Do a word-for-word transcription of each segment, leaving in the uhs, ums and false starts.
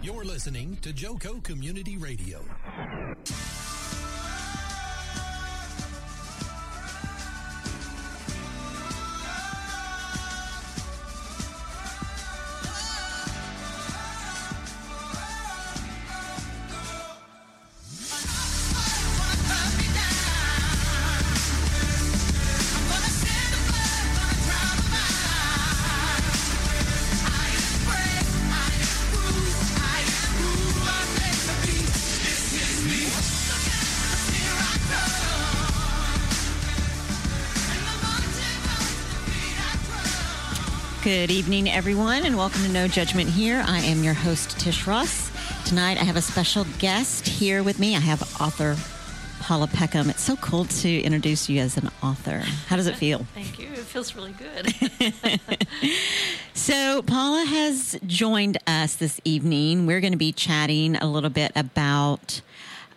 You're listening to JoCo Community Radio. Good evening, everyone, and welcome to No Judgment Here. I am your host, Tish Ross. Tonight, I have a special guest here with me. I have author Paula Peckham. It's so cool to introduce you as an author. How does it feel? Thank you. It feels really good. So, Paula has joined us this evening. We're going to be chatting a little bit about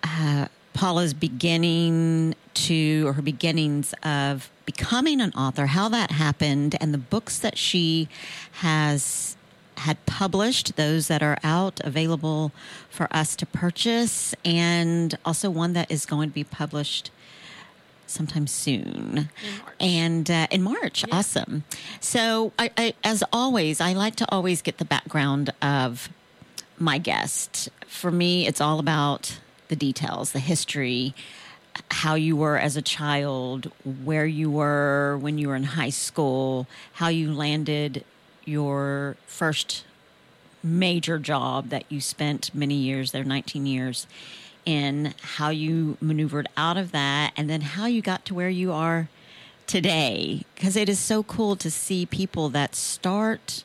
uh, Paula's beginning to, or her beginnings of becoming an author, how that happened, and the books that she has had published, those that are out available for us to purchase, and also one that is going to be published sometime soon. In March. And uh, in March. Yeah. Awesome. So I, I, as always, I like to always get the background of my guest. For me, it's all about the details, the history, how you were as a child, where you were when you were in high school, how you landed your first major job that you spent many years there, nineteen years, and how you maneuvered out of that, and then how you got to where you are today. Because it is so cool to see people that start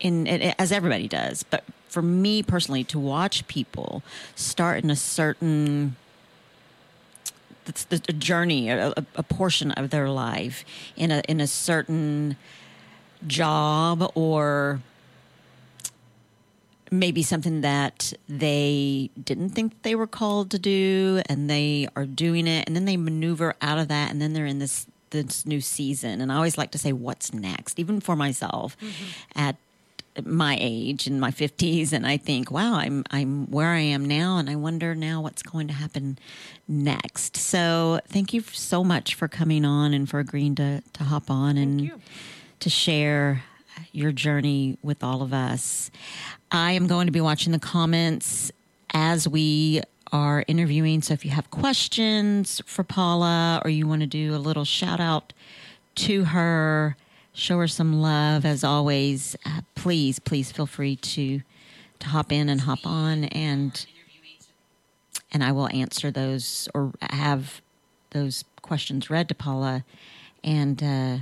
in, as everybody does, but for me personally, to watch people start in a certain... It's the journey, a, a portion of their life in a in a certain job, or maybe something that they didn't think they were called to do, and they are doing it, and then they maneuver out of that, and then they're in this this new season. And I always like to say, what's next? Even for myself, mm-hmm. at my age, in my fifties, and I think, wow, I'm I'm where I am now, and I wonder now what's going to happen next. So thank you so much for coming on and for agreeing to, to hop on and to share your journey with all of us. I am going to be watching the comments as we are interviewing, so if you have questions for Paula or you want to do a little shout out to her, show her some love, as always. Uh, please, please feel free to to hop in and hop on, and and I will answer those or have those questions read to Paula, and uh,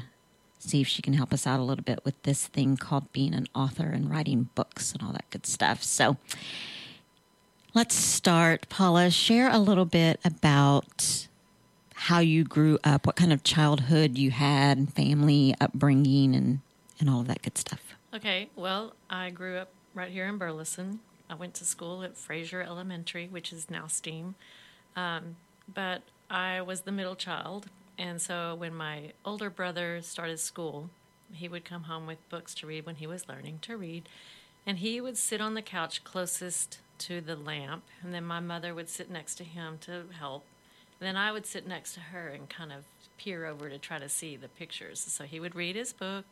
see if she can help us out a little bit with this thing called being an author and writing books and all that good stuff. So let's start. Paula, share a little bit about how you grew up, what kind of childhood you had, and family, upbringing, and, and all of that good stuff. Okay, well, I grew up right here in Burleson. I went to school at Fraser Elementary, which is now STEAM. Um, but I was the middle child, and so when my older brother started school, he would come home with books to read when he was learning to read, and he would sit on the couch closest to the lamp, and then my mother would sit next to him to help. Then I would sit next to her and kind of peer over to try to see the pictures. So he would read his book,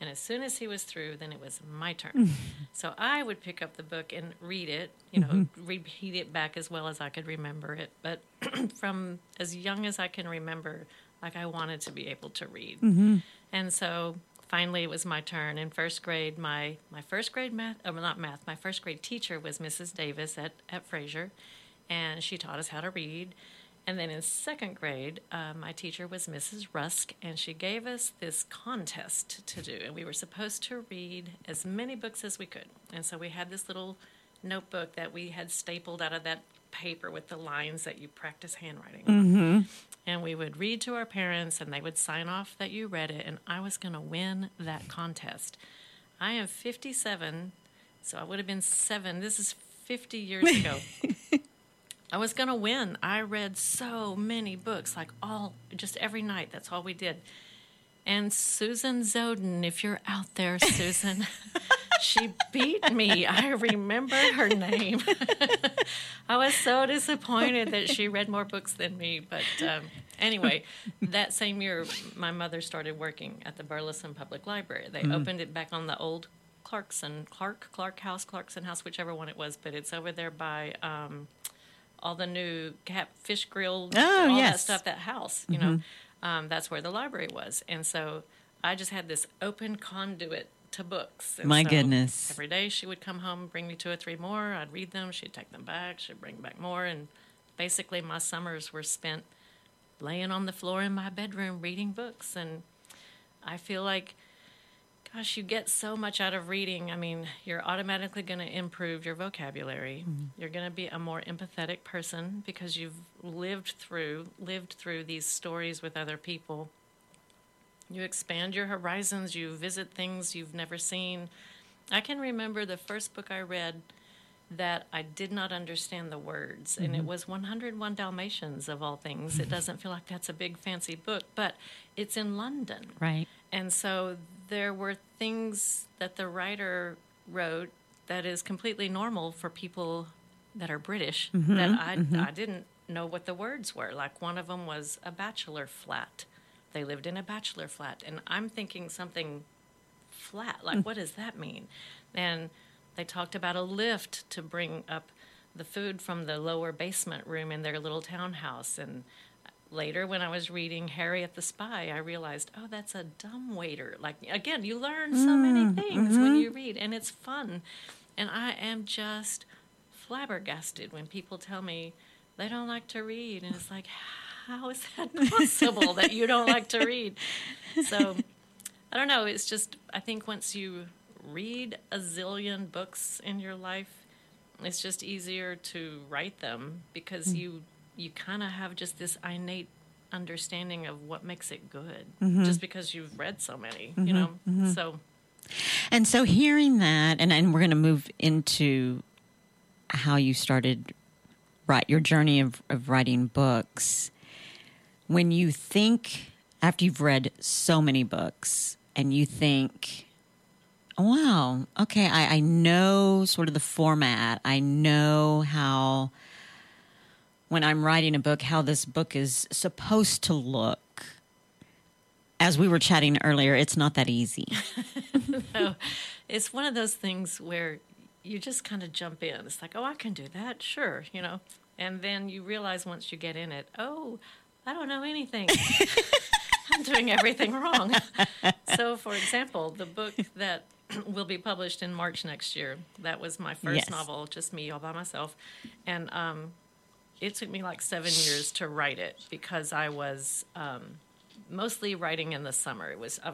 and as soon as he was through, then it was my turn. Mm-hmm. So I would pick up the book and read it, you know, mm-hmm. repeat it back as well as I could remember it. But from as young as I can remember, like, I wanted to be able to read. Mm-hmm. And so finally it was my turn. In first grade, my, my first grade math, oh, not math, my first grade teacher was Missus Davis at, at Fraser, and she taught us how to read. And then in second grade, uh, my teacher was Missus Rusk, and she gave us this contest to do. And we were supposed to read as many books as we could. And so we had this little notebook that we had stapled out of that paper with the lines that you practice handwriting on. Mm-hmm. And we would read to our parents, and they would sign off that you read it, and I was going to win that contest. I am fifty-seven, so I would have been seven. This is fifty years ago. I was going to win. I read so many books, like all, just every night. That's all we did. And Susan Zoden, if you're out there, Susan, she beat me. I remember her name. I was so disappointed that she read more books than me. But um, anyway, that same year, my mother started working at the Burleson Public Library. They mm. opened it back on the old Clarkson, Clark, Clark House, Clarkson House, whichever one it was. But it's over there by um, all the new catfish grill, oh, all yes. that stuff, that house, you mm-hmm. know. Um, that's where the library was. And so I just had this open conduit to books. And My so goodness. Every day she would come home, bring me two or three more. I'd read them. She'd take them back. She'd bring back more. And basically my summers were spent laying on the floor in my bedroom reading books. And I feel like, gosh, you get so much out of reading. I mean, you're automatically going to improve your vocabulary. Mm-hmm. You're going to be a more empathetic person because you've lived through lived through these stories with other people. You expand your horizons. You visit things you've never seen. I can remember the first book I read that I did not understand the words, mm-hmm. and it was one oh one Dalmatians, of all things. Mm-hmm. It doesn't feel like that's a big fancy book, but it's in London. Right. And so there were things that the writer wrote that is completely normal for people that are British, mm-hmm, that I, mm-hmm. I didn't know what the words were. Like one of them was a bachelor flat. They lived in a bachelor flat. And I'm thinking something flat, like what does that mean? And they talked about a lift to bring up the food from the lower basement room in their little townhouse. And later, when I was reading Harriet the Spy, I realized, oh, that's a dumbwaiter. Like, again, you learn so many things mm-hmm. when you read, and it's fun. And I am just flabbergasted when people tell me they don't like to read. And it's like, how is that possible that you don't like to read? So, I don't know. It's just, I think once you read a zillion books in your life, it's just easier to write them because mm. you... you kind of have just this innate understanding of what makes it good, mm-hmm. just because you've read so many, mm-hmm. you know? Mm-hmm. So, and so hearing that, and, and we're going to move into how you started right, your journey of, of writing books. When you think, after you've read so many books, and you think, oh, wow, okay, I, I know sort of the format. I know how... when I'm writing a book, how this book is supposed to look. As we were chatting earlier, it's not that easy. No, it's one of those things where you just kind of jump in. It's like, oh, I can do that, sure, you know. And then you realize once you get in it, oh, I don't know anything. I'm doing everything wrong. So, for example, the book that will be published in March next year, that was my first yes. novel, just me all by myself. And, um, it took me like seven years to write it because I was um, mostly writing in the summer. It was uh,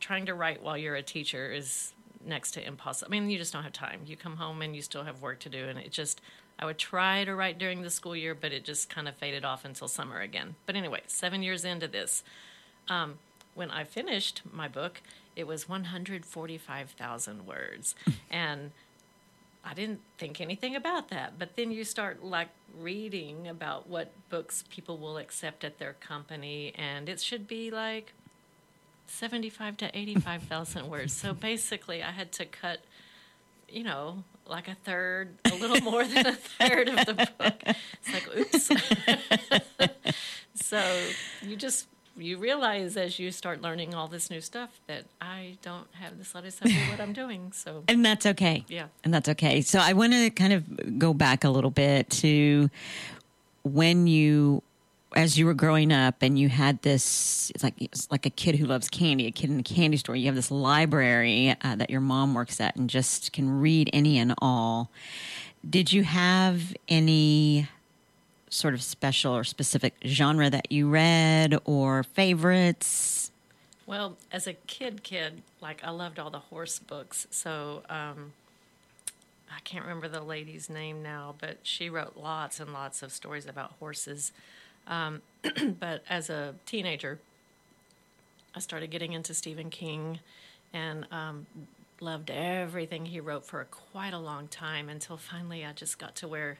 trying to write while you're a teacher is next to impossible. I mean, you just don't have time. You come home and you still have work to do. And it just, I would try to write during the school year, but it just kind of faded off until summer again. But anyway, seven years into this, um, when I finished my book, it was one hundred forty-five thousand words. And I didn't think anything about that. But then you start, like, reading about what books people will accept at their company, and it should be, like, seventy-five to eighty-five thousand words. So basically I had to cut, you know, like a third, a little more than a third of the book. It's like, oops. So you just... you realize as you start learning all this new stuff that I don't have the slightest idea what I'm doing. So, and that's okay. Yeah. And that's okay. So I want to kind of go back a little bit to when you, as you were growing up and you had this, it's like, it's like a kid who loves candy, a kid in a candy store. You have this library uh, that your mom works at and just can read any and all. Did you have any sort of special or specific genre that you read or favorites? Well, as a kid, kid, like I loved all the horse books. So um, I can't remember the lady's name now, but she wrote lots and lots of stories about horses. Um, but as a teenager, I started getting into Stephen King and um, loved everything he wrote for quite a long time until finally I just got to where,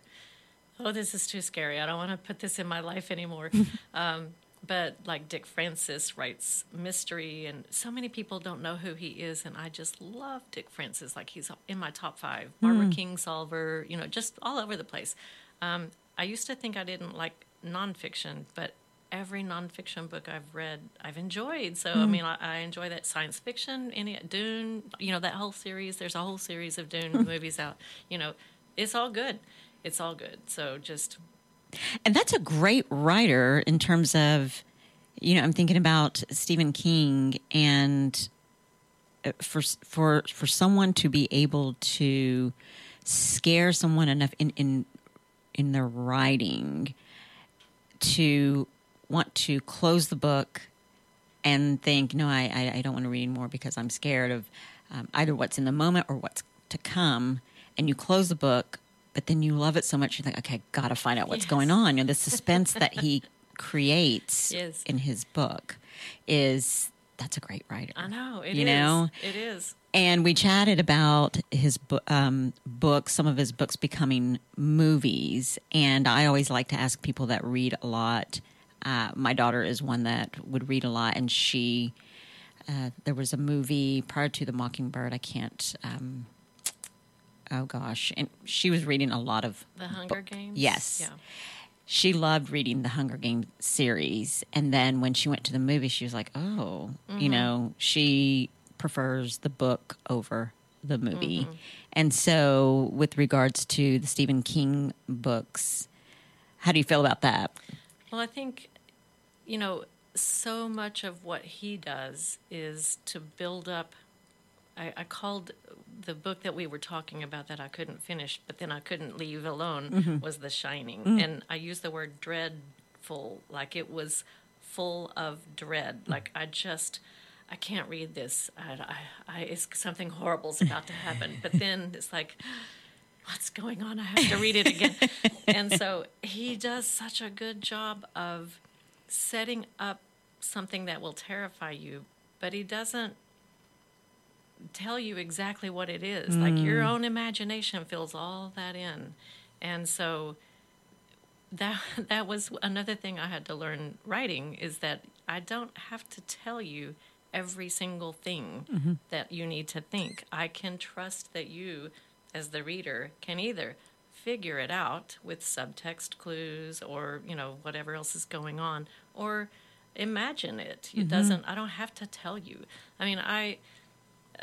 oh, this is too scary. I don't want to put this in my life anymore. um, but like Dick Francis writes mystery, and so many people don't know who he is, and I just love Dick Francis. Like he's in my top five. Barbara mm. Kingsolver, you know, just all over the place. Um, I used to think I didn't like nonfiction, but every nonfiction book I've read, I've enjoyed. So, mm. I mean, I, I enjoy that science fiction, any Dune, you know, that whole series. There's a whole series of Dune movies out. You know, it's all good. It's all good. So just... And that's a great writer in terms of, you know, I'm thinking about Stephen King, and for for for someone to be able to scare someone enough in in, in their writing to want to close the book and think, no, I, I don't want to read anymore because I'm scared of um, either what's in the moment or what's to come. And you close the book, but then you love it so much, you think, okay, got to find out what's yes. going on. You know, the suspense that he creates yes. in his book is, that's a great writer. I know, it you is. Know? It is. And we chatted about his um, books, some of his books becoming movies. And I always like to ask people that read a lot. Uh, my daughter is one that would read a lot, and she, uh, there was a movie prior to The Mockingbird, I can't, um, oh gosh, and she was reading a lot of The Hunger bo- Games? Yes. Yeah. She loved reading the Hunger Games series, and then when she went to the movie, she was like, oh, mm-hmm. you know, she prefers the book over the movie. Mm-hmm. And so with regards to the Stephen King books, how do you feel about that? Well, I think, you know, so much of what he does is to build up. I, I called the book that we were talking about that I couldn't finish, but then I couldn't leave alone, mm-hmm. was The Shining. Mm-hmm. And I used the word dreadful, like it was full of dread. Mm-hmm. Like I just, I can't read this. I, I, I, it's something horrible's about to happen. But then it's like... what's going on? I have to read it again. And so he does such a good job of setting up something that will terrify you, but he doesn't tell you exactly what it is. Mm. Like your own imagination fills all that in. And so that that was another thing I had to learn writing, is that I don't have to tell you every single thing mm-hmm. that you need to think. I can trust that you... as the reader, can either figure it out with subtext clues or, you know, whatever else is going on, or imagine it. It mm-hmm. doesn't, I don't have to tell you. I mean, I,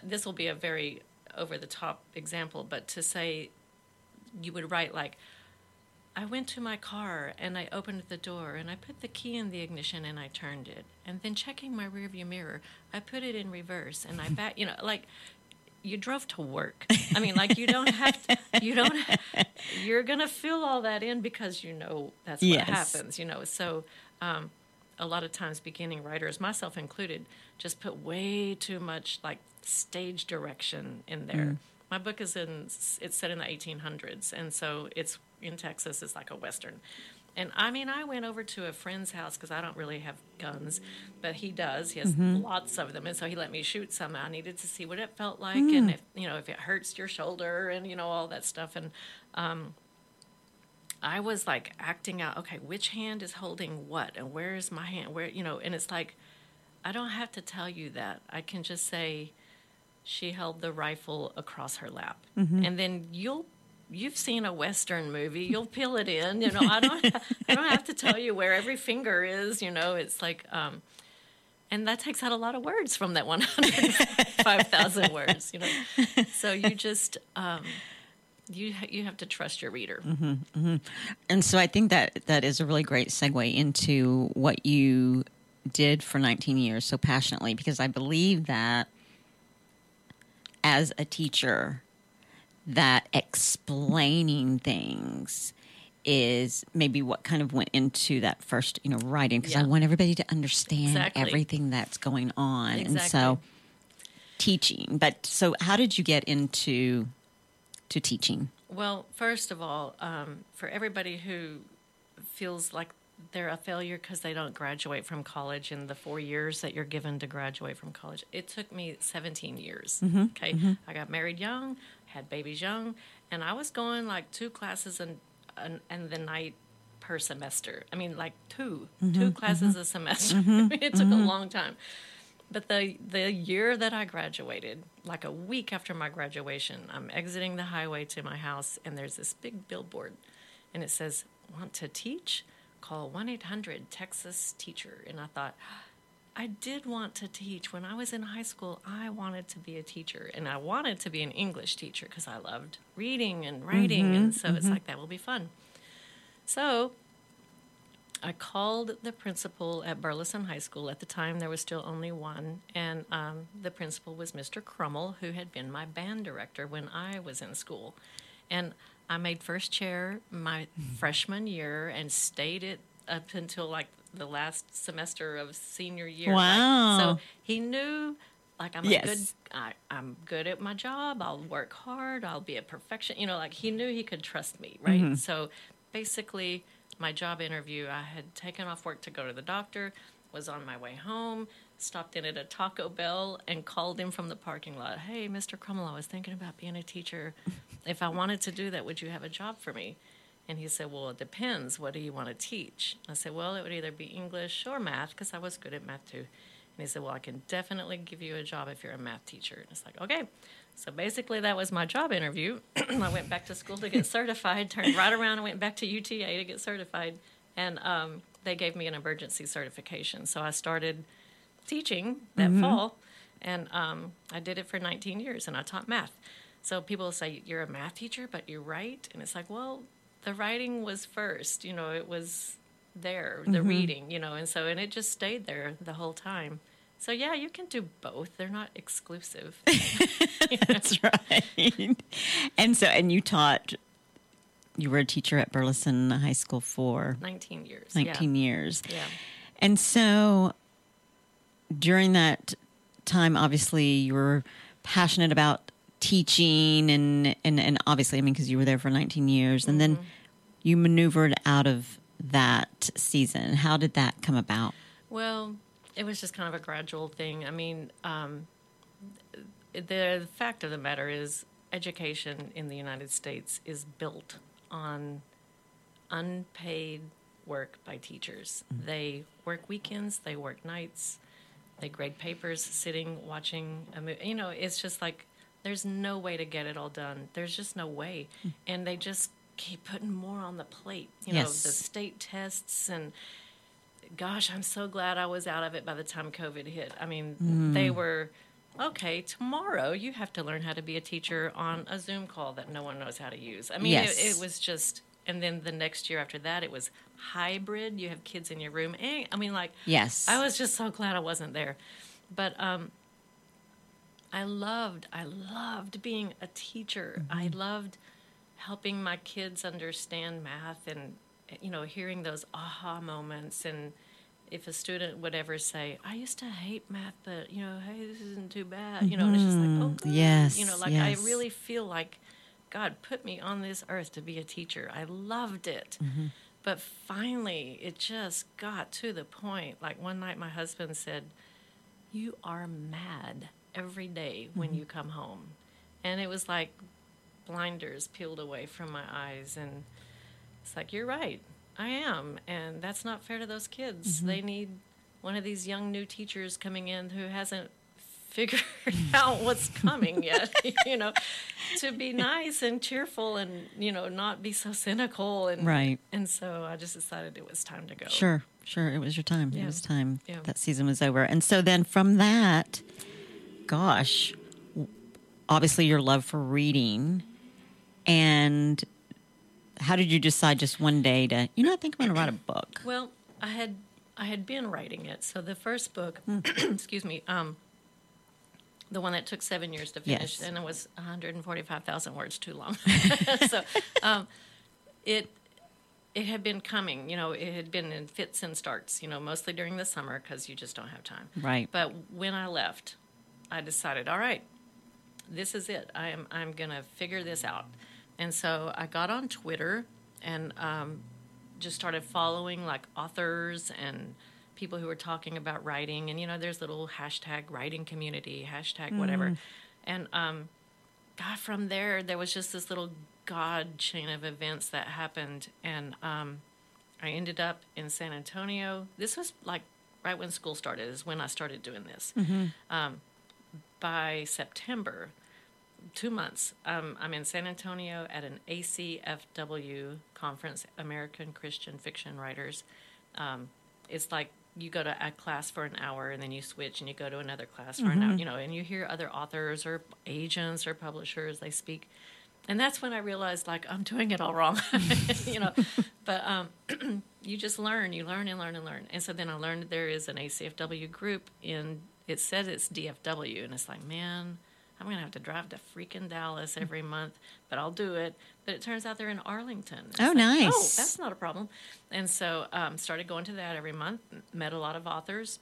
this will be a very over-the-top example, but to say you would write like, I went to my car and I opened the door and I put the key in the ignition and I turned it. And then checking my rearview mirror, I put it in reverse and I back, you know, like... you drove to work. I mean, like you don't have to, you don't, you're going to fill all that in because you know that's what yes. happens, you know. So um, a lot of times beginning writers, myself included, just put way too much like stage direction in there. Mm. My book is in, it's set in the eighteen hundreds. And so it's in Texas, it's like a Western. And I mean, I went over to a friend's house because I don't really have guns, but he does. He has mm-hmm. lots of them. And so he let me shoot some. I needed to see what it felt like mm. and if, you know, if it hurts your shoulder and, you know, all that stuff. And um, I was like acting out, okay, which hand is holding what and where is my hand? Where, you know, and it's like, I don't have to tell you that. I can just say she held the rifle across her lap. Mm-hmm. And then you'll You've seen a Western movie. You'll peel it in. You know, I don't I don't have to tell you where every finger is, you know. It's like, um, and that takes out a lot of words from that one hundred five thousand words, you know. So you just, um, you you have to trust your reader. Mm-hmm, mm-hmm. And so I think that that is a really great segue into what you did for nineteen years so passionately, because I believe that as a teacher, that explaining things is maybe what kind of went into that first, you know, writing, because yeah. I want everybody to understand exactly. everything that's going on. Exactly. And so teaching. But so how did you get into to teaching? Well, first of all, um, for everybody who feels like they're a failure because they don't graduate from college in the four years that you're given to graduate from college, it took me seventeen years, mm-hmm. okay? Mm-hmm. I got married young, had babies young, and I was going like two classes and and, and the night per semester. I mean, like two, mm-hmm. two classes mm-hmm. a semester. Mm-hmm. It took mm-hmm. a long time. But the the year that I graduated, like a week after my graduation, I'm exiting the highway to my house, and there's this big billboard, and it says, "Want to teach? Call one eight hundred Texas Teacher." And I thought, I did want to teach. When I was in high school, I wanted to be a teacher, and I wanted to be an English teacher because I loved reading and writing, mm-hmm, and so mm-hmm. it's like, that will be fun. So I called the principal at Burleson High School. At the time, there was still only one, and um, the principal was Mister Crummel, who had been my band director when I was in school. And I made first chair my freshman year and stayed it up until, like, the last semester of senior year. Wow. Like, so he knew, like, I'm yes. a good, I, I'm good at my job. I'll work hard. I'll be a perfectionist. You know, like, he knew he could trust me, right? Mm-hmm. So basically, my job interview, I had taken off work to go to the doctor, was on my way home, stopped in at a Taco Bell, and called him from the parking lot. "Hey, Mister Crummel, I was thinking about being a teacher. If I wanted to do that, would you have a job for me?" And he said, "Well, it depends. What do you want to teach?" I said, "Well, it would either be English or math," because I was good at math too. And he said, "Well, I can definitely give you a job if you're a math teacher." And it's like, okay. So basically, that was my job interview. I went back to school to get certified, turned right around and went back to U T A to get certified. And um, they gave me an emergency certification. So I started teaching that mm-hmm. fall, and um, I did it for nineteen years, and I taught math. So people say, "You're a math teacher, but you write?" And it's like, well, the writing was first. You know, it was there, the mm-hmm. reading, you know, and so, and it just stayed there the whole time. So, yeah, you can do both. They're not exclusive. That's right. And so, and you taught, you were a teacher at Burleson High School for nineteen years. nineteen yeah. years. Yeah. And so, during that time, obviously, you were passionate about teaching and, and, and obviously, I mean, because you were there for nineteen years. And mm-hmm. then you maneuvered out of that season. How did that come about? Well, it was just kind of a gradual thing. I mean, um, the fact of the matter is education in the United States is built on unpaid work by teachers. Mm-hmm. They work weekends. They work nights. They grade papers sitting, watching a movie. You know, it's just like there's no way to get it all done. There's just no way. Mm-hmm. And they just keep putting more on the plate. You yes. know, the state tests and... Gosh, I'm so glad I was out of it by the time COVID hit. I mean, mm. they were, okay, tomorrow you have to learn how to be a teacher on a Zoom call that no one knows how to use. I mean, yes. it, it was just, and then the next year after that, it was hybrid. You have kids in your room. Eh, I mean, like, yes. I was just so glad I wasn't there. But um, I loved, I loved being a teacher. Mm-hmm. I loved helping my kids understand math and, you know, hearing those aha moments. And if a student would ever say, "I used to hate math, but, you know, hey, this isn't too bad," you know, mm-hmm. and it's just like, oh, God. Yes, you know, like, yes. I really feel like God put me on this earth to be a teacher. I loved it. Mm-hmm. But finally, it just got to the point. Like, one night my husband said, "You are mad every day when mm-hmm. you come home." And it was like blinders peeled away from my eyes, and it's like, you're right, I am, and that's not fair to those kids. Mm-hmm. They need one of these young new teachers coming in who hasn't figured out what's coming yet, you know, to be nice and cheerful and, you know, not be so cynical. And right. And so I just decided it was time to go. Sure, sure, it was your time. Yeah. It was time. Yeah. That season was over. And so then from that, gosh, obviously your love for reading and... How did you decide just one day to, you know, I think I'm going to write a book? Well, I had I had been writing it. So the first book, mm. excuse me, um, the one that took seven years to finish, yes. and it was one hundred forty-five thousand words too long. So um, it it had been coming, you know, it had been in fits and starts, you know, mostly during the summer because you just don't have time. Right. But when I left, I decided, all right, this is it. I am, I'm going to figure this out. And so I got on Twitter and um, just started following, like, authors and people who were talking about writing. And, you know, there's little hashtag writing community, hashtag whatever. Mm. And um, God, from there, there was just this little God chain of events that happened, and um, I ended up in San Antonio. This was like right when school started is when I started doing this. Mm-hmm. Um, by September, two months, um, I'm in San Antonio at an A C F W conference, American Christian Fiction Writers. Um, it's like you go to a class for an hour, and then you switch, and you go to another class for mm-hmm. an hour, you know, and you hear other authors or agents or publishers, they speak. And that's when I realized, like, I'm doing it all wrong, you know. But um, you just learn. You learn and learn and learn. And so then I learned there is an A C F W group, and it says it's D F W. And it's like, man, I'm going to have to drive to freaking Dallas every month, but I'll do it. But it turns out they're in Arlington. It's oh, like, nice. Oh, that's not a problem. And so I um, started going to that every month, met a lot of authors,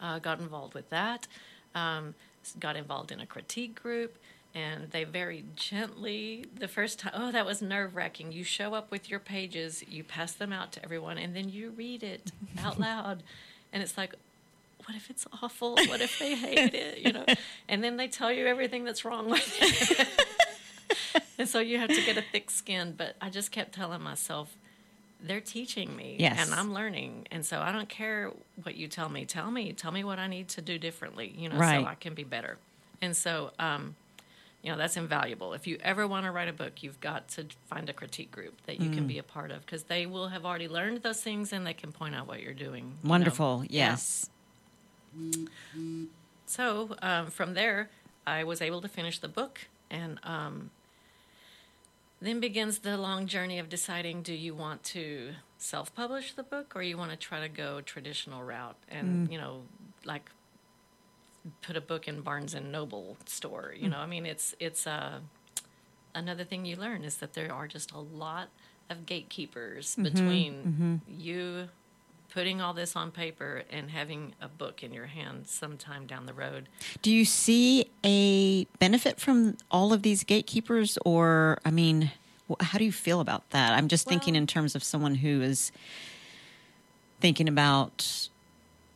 uh, got involved with that, um, got involved in a critique group. And they very gently, the first time, oh, that was nerve-wracking. You show up with your pages, you pass them out to everyone, and then you read it out loud. And it's like, what if it's awful? What if they hate it? You know? And then they tell you everything that's wrong with it. And so you have to get a thick skin. But I just kept telling myself, they're teaching me, yes. and I'm learning. And so I don't care what you tell me. Tell me. Tell me what I need to do differently, you know, right. so I can be better. And so... um you know, that's invaluable. If you ever want to write a book, you've got to find a critique group that you mm. can be a part of because they will have already learned those things and they can point out what you're doing. You Wonderful. Know? Yes. Yeah. So um, from there, I was able to finish the book and um, then begins the long journey of deciding, do you want to self-publish the book or you want to try to go traditional route and, mm. you know, like... put a book in Barnes and Noble store, you know, I mean, it's, it's, uh, another thing you learn is that there are just a lot of gatekeepers mm-hmm, between mm-hmm. you putting all this on paper and having a book in your hand sometime down the road. Do you see a benefit from all of these gatekeepers or, I mean, how do you feel about that? I'm just well, thinking in terms of someone who is thinking about...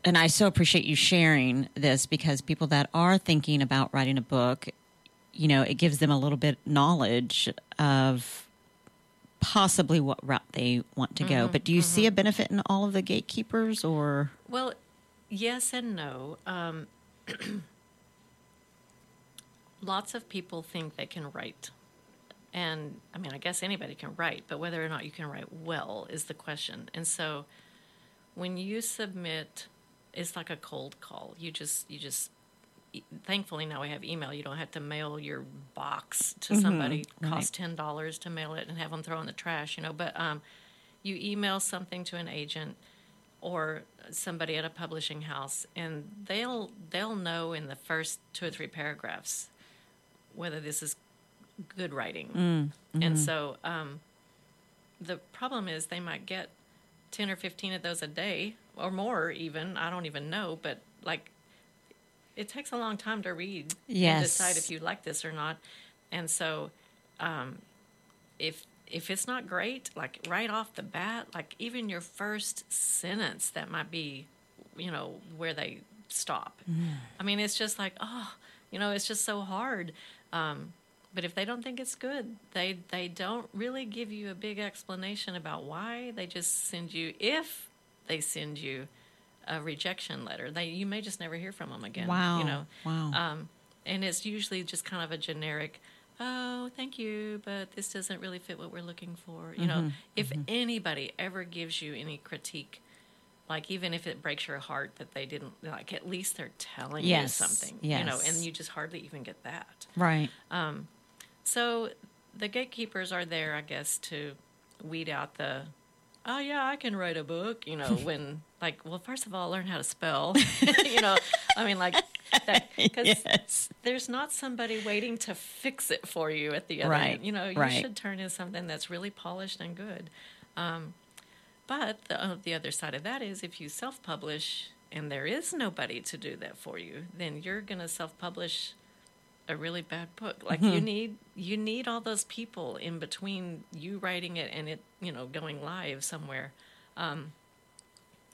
And I so appreciate you sharing this because people that are thinking about writing a book, you know, it gives them a little bit knowledge of possibly what route they want to mm-hmm, go. But do you mm-hmm. see a benefit in all of the gatekeepers or? Well, yes and no. Um, lots of people think they can write. And, I mean, I guess anybody can write, but whether or not you can write well is the question. And so when you submit... It's like a cold call. You just, you just. Thankfully, now we have email. You don't have to mail your box to mm-hmm, somebody. Right. Cost ten dollars to mail it and have them throw in the trash, you know. But um, you email something to an agent or somebody at a publishing house, and they'll they'll know in the first two or three paragraphs whether this is good writing. Mm-hmm. And so um, the problem is they might get ten or fifteen of those a day. Or more, even. I don't even know. But, like, it takes a long time to read yes. and decide if you like this or not. And so um, if if it's not great, like, right off the bat, like, even your first sentence, that might be, you know, where they stop. Mm. I mean, it's just like, oh, you know, it's just so hard. Um, but if they don't think it's good, they, they don't really give you a big explanation about why. They just send you, if... they send you a rejection letter. They you may just never hear from them again. Wow. You know? Wow. Um, and it's usually just kind of a generic, oh, thank you, but this doesn't really fit what we're looking for. You mm-hmm. know, if mm-hmm. anybody ever gives you any critique, like even if it breaks your heart that they didn't, like at least they're telling yes. you something. Yes. You know, and you just hardly even get that. Right. Um, so the gatekeepers are there, I guess, to weed out the... oh, yeah, I can write a book, you know, when, like, well, first of all, learn how to spell, you know, I mean, like, because yes. there's not somebody waiting to fix it for you at the other right. end, you know, you right. should turn in something that's really polished and good. Um, but the, uh, the other side of that is if you self-publish and there is nobody to do that for you, then you're going to self-publish a really bad book. Like mm-hmm. you need you need all those people in between you writing it and it, you know, going live somewhere. Um,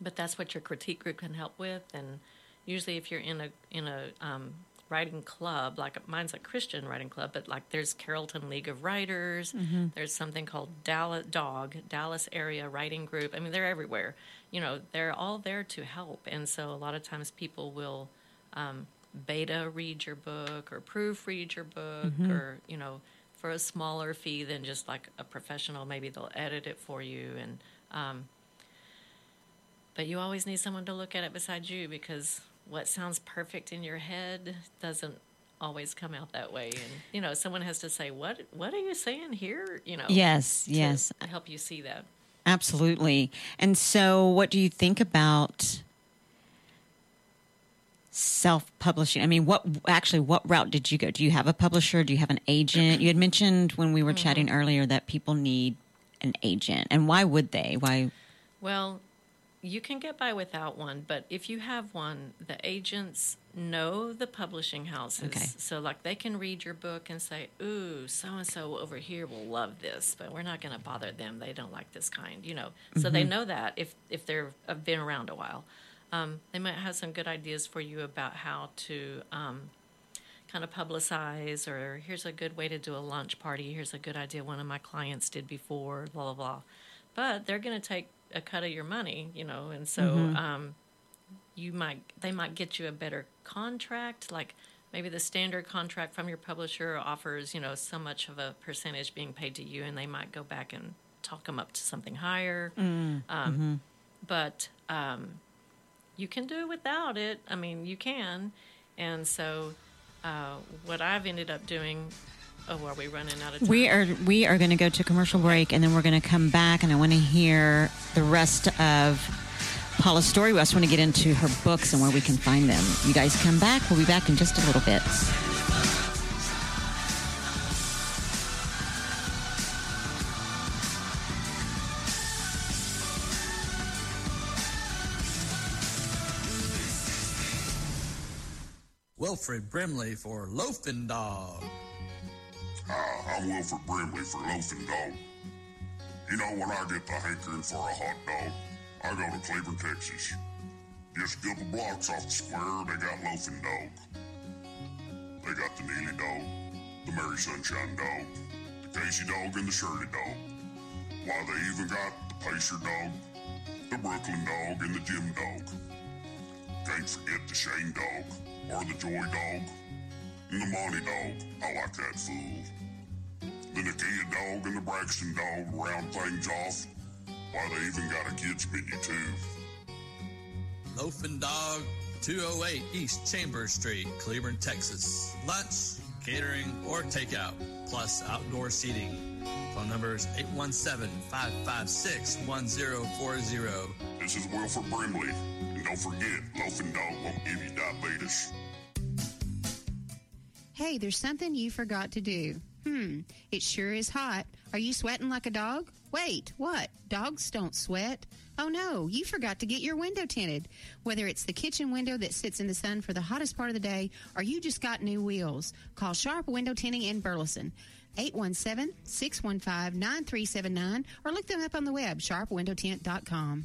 but that's what your critique group can help with. And usually if you're in a in a um, writing club, like mine's a Christian writing club, but like there's Carrollton League of Writers, mm-hmm. there's something called Dallas Dog, Dallas Area Writing Group. I mean, they're everywhere. You know, they're all there to help. And so a lot of times people will um, beta read your book or proofread your book mm-hmm. or, you know, for a smaller fee than just like a professional, maybe they'll edit it for you and um, but you always need someone to look at it besides you because what sounds perfect in your head doesn't always come out that way. And, you know, someone has to say, what What are you saying here? You know, yes, to yes. help you see that. Absolutely. And so what do you think about self-publishing? I mean, what actually, what route did you go? Do you have a publisher? Do you have an agent? You had mentioned when we were mm-hmm. chatting earlier that people need an agent. And why would they? Why? Well, you can get by without one, but if you have one, the agents know the publishing houses. Okay. So, like, they can read your book and say, ooh, so-and-so over here will love this, but we're not going to bother them. They don't like this kind, you know. Mm-hmm. So they know that if, if they've been around a while. Um, they might have some good ideas for you about how to um, kind of publicize or here's a good way to do a launch party. Here's a good idea one of my clients did before, blah, blah, blah. But they're going to take a cut of your money, you know, and so mm-hmm. um, you might they might get you a better contract, like maybe the standard contract from your publisher offers, you know, so much of a percentage being paid to you, and they might go back and talk them up to something higher. Mm-hmm. Um, but um, you can do without it. I mean, you can. And so uh, what I've ended up doing. Oh, are we running out of time? We are, we are going to go to commercial break, and then we're going to come back, and I want to hear the rest of Paula's story. We also want to get into her books and where we can find them. You guys come back. We'll be back in just a little bit. Wilford Brimley for Loafin' Dog. Hi, I'm Wilford Brimley for Loafin' Dog. You know, when I get the hankering for a hot dog, I go to Cleburne, Texas. Just a couple blocks off the square, they got Loafin' Dog. They got the Neely Dog, the Mary Sunshine Dog, the Casey Dog, and the Shirley Dog. Why, they even got the Pacer Dog, the Brooklyn Dog, and the Jim Dog. Can't forget the Shane Dog, or the Joy Dog, and the Monty Dog. I like that fool. The Nakia Dog and the Braxton Dog round things off. Why, they even got a kids menu too. Loafin' Dog, two oh eight East Chambers Street, Cleburne, Texas. Lunch, catering, or takeout, plus outdoor seating. Phone numbers eight one seven, five five six, one zero four zero. This is Wilford Brimley, and don't forget, Loafin' Dog won't give you diabetes. Hey, there's something you forgot to do. Hmm, it sure is hot. Are you sweating like a dog? Wait, what? Dogs don't sweat. Oh, no, you forgot to get your window tinted. Whether it's the kitchen window that sits in the sun for the hottest part of the day, or you just got new wheels, call Sharp Window Tinting in Burleson, eight one seven, six one five, nine three seven nine, or look them up on the web, sharp window tint dot com.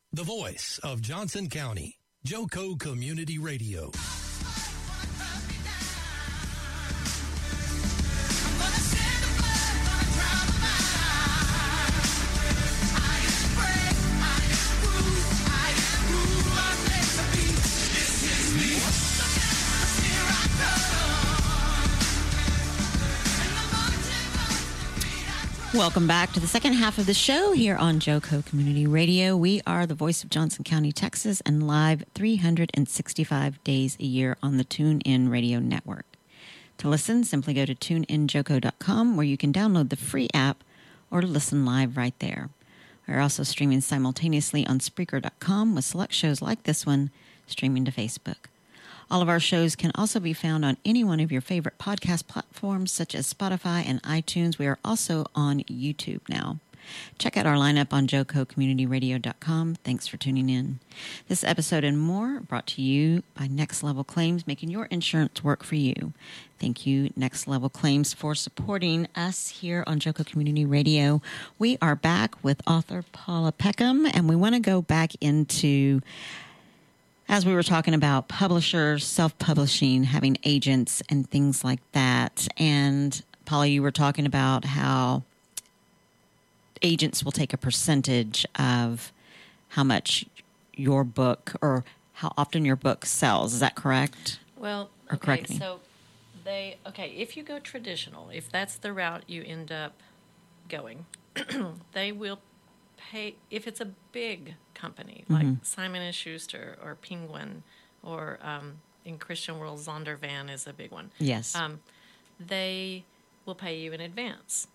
The voice of Johnson County, JoCo Community Radio. Welcome back to the second half of the show here on JoCo Community Radio. We are the voice of Johnson County, Texas, and live three hundred sixty-five days a year on the TuneIn Radio Network. To listen, simply go to tune in joco dot com, where you can download the free app or listen live right there. We're also streaming simultaneously on Spreaker dot com, with select shows like this one streaming to Facebook. All of our shows can also be found on any one of your favorite podcast platforms, such as Spotify and iTunes. We are also on YouTube now. Check out our lineup on joco community radio dot com. Thanks for tuning in. This episode and more brought to you by Next Level Claims, making your insurance work for you. Thank you, Next Level Claims, for supporting us here on JoCo Community Radio. We are back with author Paula Peckham, and we want to go back into... as we were talking about publishers, self-publishing, having agents and things like that. And Paula, you were talking about how agents will take a percentage of how much your book or how often your book sells. Is that correct? Well, or okay, correct me. so they, okay, if you go traditional, if that's the route you end up going, they will pay, if it's a big company like mm-hmm. Simon and Schuster or Penguin or um, in Christian world, Zondervan is a big one. Yes. Um, they will pay you in advance.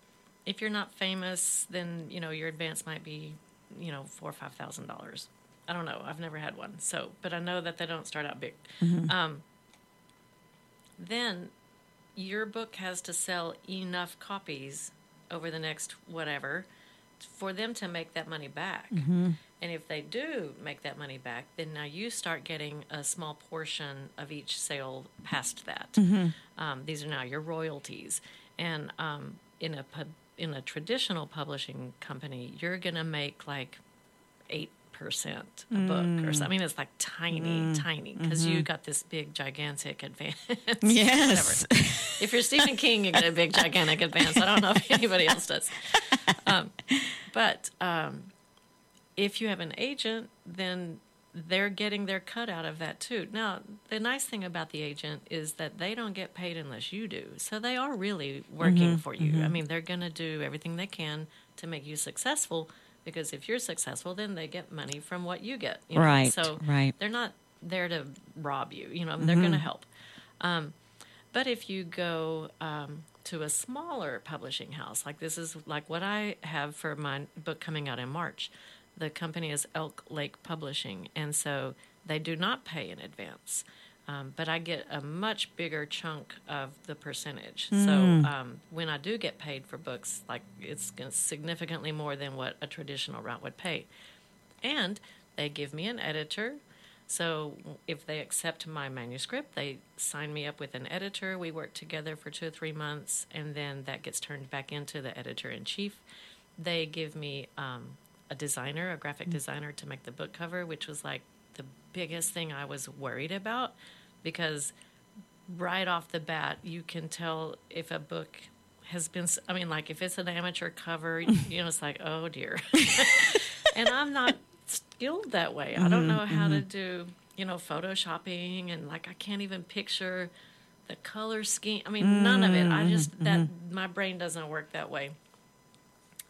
If you're not famous, then, you know, your advance might be, you know, four or five thousand dollars. I don't know. I've never had one. So, but I know that they don't start out big. Mm-hmm. Um, then your book has to sell enough copies over the next whatever for them to make that money back. Mm-hmm. And if they do make that money back, then now you start getting a small portion of each sale past that. Mm-hmm. Um, these are now your royalties. And um, in a pub, in a traditional publishing company, you're going to make like eight percent a mm. book or something. I mean, it's like tiny, mm. tiny, because mm-hmm. you got this big, gigantic advance. Yes. If you're Stephen King, you get a big, gigantic advance. I don't know if anybody else does. Um, but... Um, if you have an agent, then they're getting their cut out of that too. Now, the nice thing about the agent is that they don't get paid unless you do. So they are really working mm-hmm, for you. Mm-hmm. I mean, they're going to do everything they can to make you successful, because if you're successful, then they get money from what you get. You know? Right. So right. they're not there to rob you. You know, mm-hmm. they're going to help. Um, but if you go... Um, to a smaller publishing house, like this is like what I have for my book coming out in March. The company is Elk Lake Publishing, and so they do not pay in advance, um, but I get a much bigger chunk of the percentage. Mm. So um, when I do get paid for books, like it's significantly more than what a traditional route would pay. And they give me an editor. So if they accept my manuscript, they sign me up with an editor. We work together for two or three months, and then that gets turned back into the editor-in-chief. They give me um, a designer, a graphic designer, to make the book cover, which was like the biggest thing I was worried about, because right off the bat, you can tell if a book has been, I mean, like if it's an amateur cover, you know, it's like, oh, dear. And I'm not... skilled that way. Mm-hmm, I don't know how mm-hmm. to do, you know, photoshopping, and like I can't even picture the color scheme. I mean, mm-hmm. none of it. I just, that mm-hmm. my brain doesn't work that way.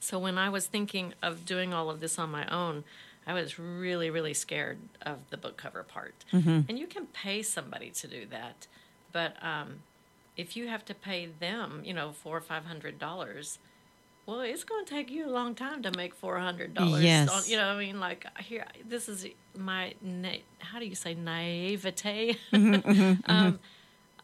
So when I was thinking of doing all of this on my own, I was really, really scared of the book cover part. Mm-hmm. And you can pay somebody to do that, but um, if you have to pay them, you know, four or five hundred dollars. Well, it's going to take you a long time to make four hundred dollars. Yes. On, you know, I mean, like, here, this is my, na- how do you say, naivete? Mm-hmm, mm-hmm, um, mm-hmm.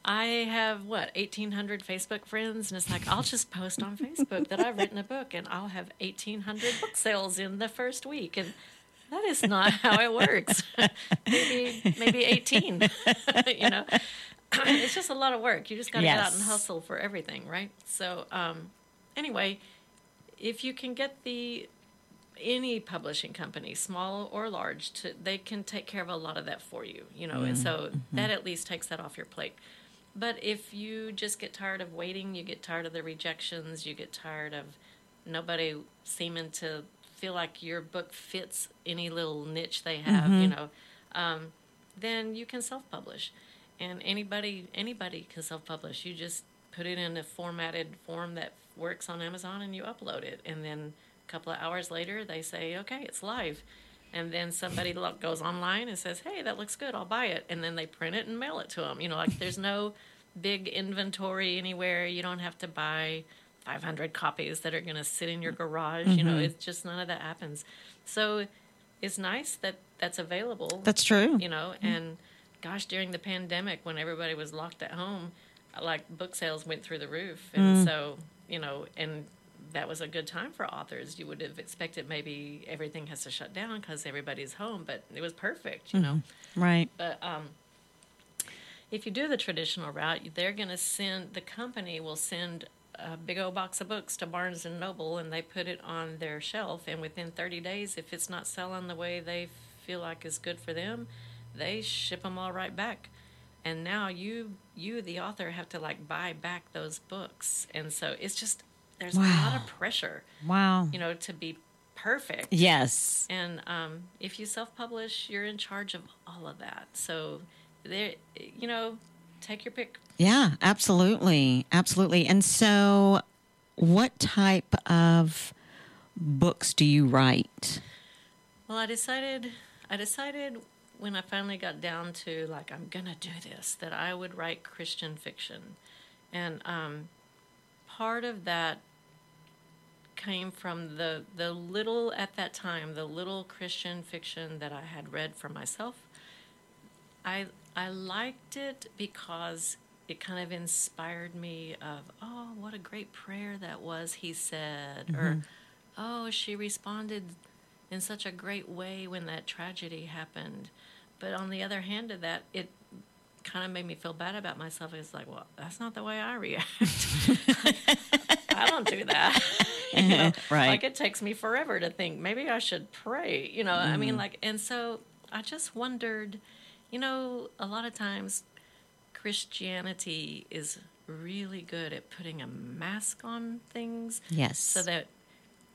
I have, what, eighteen hundred Facebook friends, and it's like, I'll just post on Facebook that I've written a book, and I'll have eighteen hundred book sales in the first week, and that is not how it works. maybe, maybe eighteen, you know. It's just a lot of work. You just got to yes. get out and hustle for everything, right? So, um, anyway... if you can get the any publishing company, small or large, to, they can take care of a lot of that for you, you know, mm-hmm. and so mm-hmm. that at least takes that off your plate. But if you just get tired of waiting, you get tired of the rejections, you get tired of nobody seeming to feel like your book fits any little niche they have, mm-hmm. you know, um, then you can self-publish. And anybody anybody can self-publish. You just put it in a formatted form that works on Amazon, and you upload it. And then a couple of hours later, they say, okay, it's live. And then somebody goes online and says, hey, that looks good, I'll buy it. And then they print it and mail it to them. You know, like there's no big inventory anywhere. You don't have to buy five hundred copies that are going to sit in your garage. Mm-hmm. You know, it's just none of that happens. So it's nice that that's available. That's true. You know, mm-hmm. and gosh, during the pandemic when everybody was locked at home, like book sales went through the roof. And mm. so, you know, and that was a good time for authors. You would have expected maybe everything has to shut down because everybody's home, but it was perfect, you know. Mm-hmm. Right. But um, if you do the traditional route, they're going to send, the company will send a big old box of books to Barnes and Noble, and they put it on their shelf. And within thirty days, if it's not selling the way they feel like is good for them, they ship them all right back. And now you, you the author, have to, like, buy back those books. And so it's just... There's wow. a lot of pressure, wow, you know, to be perfect. Yes. And um, if you self-publish, you're in charge of all of that. So, there, you know, take your pick. Yeah, absolutely. Absolutely. And so what type of books do you write? Well, I decided, I decided when I finally got down to, like, I'm going to do this, that I would write Christian fiction. And um, part of that came from the the little, at that time, the little Christian fiction that I had read for myself. I I liked it because it kind of inspired me of, oh, what a great prayer that was, he said. Mm-hmm. Or, oh, she responded in such a great way when that tragedy happened. But on the other hand of that, it kind of made me feel bad about myself. It's like, well, that's not the way I react. I don't do that. You know? Right. Like, it takes me forever to think, maybe I should pray. You know, mm-hmm. I mean, like, and so I just wondered, you know, a lot of times Christianity is really good at putting a mask on things. Yes. So that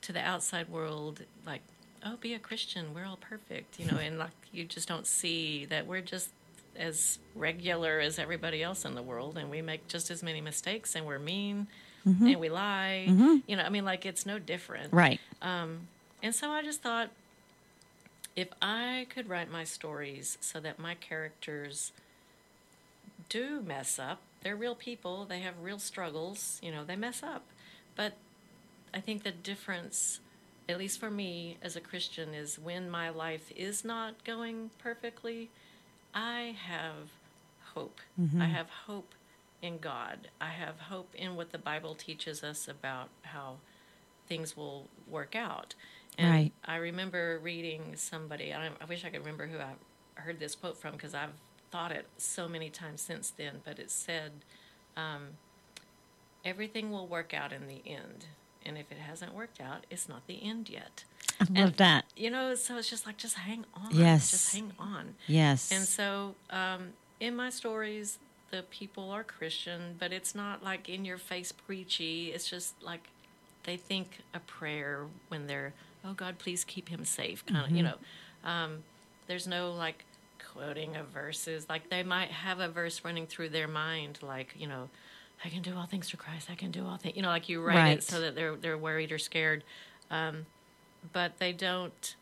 to the outside world, like, oh, be a Christian, we're all perfect, you know, and like, you just don't see that we're just as regular as everybody else in the world, and we make just as many mistakes, and we're mean, mm-hmm. and we lie. Mm-hmm. You know, I mean, like, it's no different. Right. Um, and so I just thought, if I could write my stories so that my characters do mess up, they're real people, they have real struggles, you know, they mess up. But I think the difference, at least for me as a Christian, is when my life is not going perfectly, I have hope. Mm-hmm. I have hope in God. I have hope in what the Bible teaches us about how things will work out. And right. I remember reading somebody, I, I wish I could remember who I heard this quote from, because I've thought it so many times since then, but it said, um, everything will work out in the end. And if it hasn't worked out, it's not the end yet. I love and, that. You know, so it's just like, just hang on. Yes. Just hang on. Yes. And so um, in my stories, the people are Christian, but it's not like in your face preachy. It's just like they think a prayer when they're, oh, God, please keep him safe. Kind mm-hmm. of, you know, um, there's no like quoting of verses. Like they might have a verse running through their mind, like, you know, I can do all things through Christ. I can do all things. You know, like you write right. it so that they're they're worried or scared. Um, but they don't,